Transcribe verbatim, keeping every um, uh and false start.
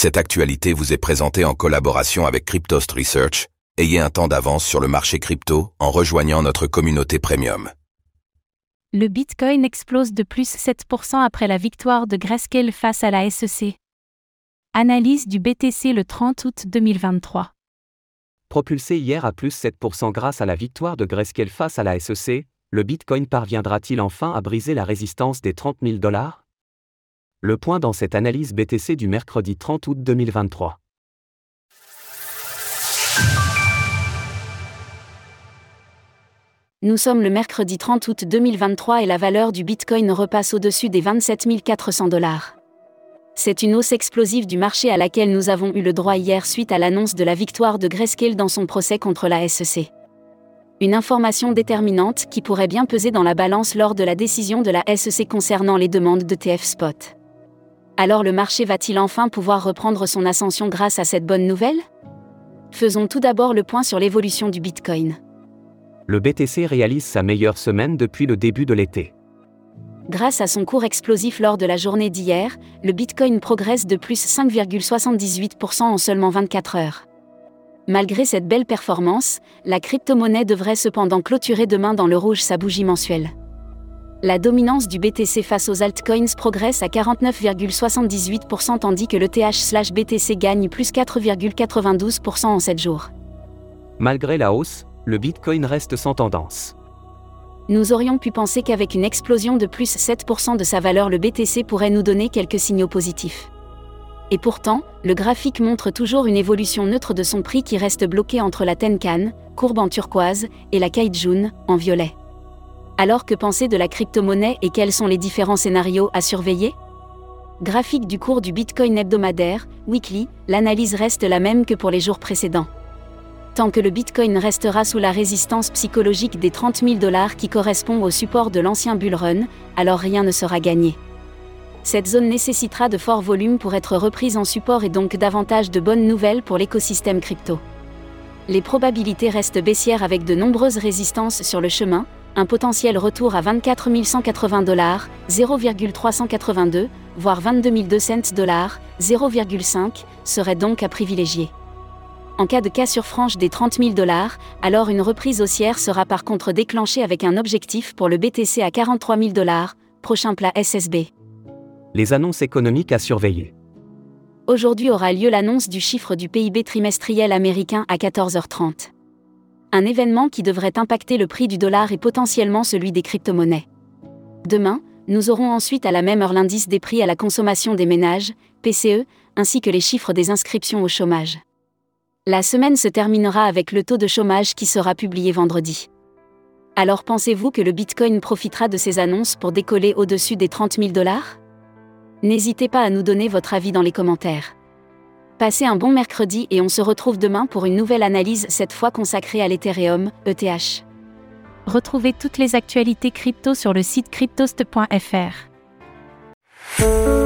Cette actualité vous est présentée en collaboration avec Cryptoast Research. Ayez un temps d'avance sur le marché crypto en rejoignant notre communauté premium. Le Bitcoin explose de plus sept pour cent après la victoire de Grayscale face à la S E C. Analyse du B T C le trente août deux mille vingt-trois. Propulsé hier à plus sept pour cent grâce à la victoire de Grayscale face à la S E C, le Bitcoin parviendra-t-il enfin à briser la résistance des trente mille dollars? Le point dans cette analyse B T C du mercredi trente août deux mille vingt-trois. Nous sommes le mercredi trente août deux mille vingt-trois et la valeur du Bitcoin repasse au-dessus des vingt-sept mille quatre cents dollars. C'est une hausse explosive du marché à laquelle nous avons eu le droit hier suite à l'annonce de la victoire de Grayscale dans son procès contre la S E C. Une information déterminante qui pourrait bien peser dans la balance lors de la décision de la S E C concernant les demandes de T F Spot. Alors le marché va-t-il enfin pouvoir reprendre son ascension grâce à cette bonne nouvelle? Faisons tout d'abord le point sur l'évolution du Bitcoin. Le B T C réalise sa meilleure semaine depuis le début de l'été. Grâce à son cours explosif lors de la journée d'hier, le Bitcoin progresse de plus cinq virgule soixante-dix-huit pour cent en seulement vingt-quatre heures. Malgré cette belle performance, la crypto-monnaie devrait cependant clôturer demain dans le rouge sa bougie mensuelle. La dominance du B T C face aux altcoins progresse à quarante-neuf virgule soixante-dix-huit pour cent tandis que le T H B T C gagne plus quatre virgule quatre-vingt-douze pour cent en sept jours. Malgré la hausse, le Bitcoin reste sans tendance. Nous aurions pu penser qu'avec une explosion de plus sept pour cent de sa valeur, le B T C pourrait nous donner quelques signaux positifs. Et pourtant, le graphique montre toujours une évolution neutre de son prix qui reste bloqué entre la Tenkan, courbe en turquoise, et la Kaijun, en violet. Alors que penser de la crypto-monnaie et quels sont les différents scénarios à surveiller? Graphique du cours du Bitcoin hebdomadaire, weekly, l'analyse reste la même que pour les jours précédents. Tant que le Bitcoin restera sous la résistance psychologique des trente mille dollars qui correspond au support de l'ancien bull run, alors rien ne sera gagné. Cette zone nécessitera de forts volumes pour être reprise en support et donc davantage de bonnes nouvelles pour l'écosystème crypto. Les probabilités restent baissières avec de nombreuses résistances sur le chemin, un potentiel retour à vingt-quatre mille cent quatre-vingts dollars, zéro virgule trois cent quatre-vingt-deux, voire vingt-deux mille deux cents dollars, zéro virgule cinq, serait donc à privilégier. En cas de cassure franche des trente mille dollars, alors une reprise haussière sera par contre déclenchée avec un objectif pour le B T C à quarante-trois mille dollars, prochain plat S S B. Les annonces économiques à surveiller. Aujourd'hui aura lieu l'annonce du chiffre du P I B trimestriel américain à quatorze heures trente. Un événement qui devrait impacter le prix du dollar et potentiellement celui des crypto-monnaies. Demain, nous aurons ensuite à la même heure l'indice des prix à la consommation des ménages, P C E, ainsi que les chiffres des inscriptions au chômage. La semaine se terminera avec le taux de chômage qui sera publié vendredi. Alors pensez-vous que le Bitcoin profitera de ces annonces pour décoller au-dessus des trente mille dollars? N'hésitez pas à nous donner votre avis dans les commentaires. Passez un bon mercredi et on se retrouve demain pour une nouvelle analyse cette fois consacrée à l'Ethereum, E T H. Retrouvez toutes les actualités crypto sur le site cryptoast point f r.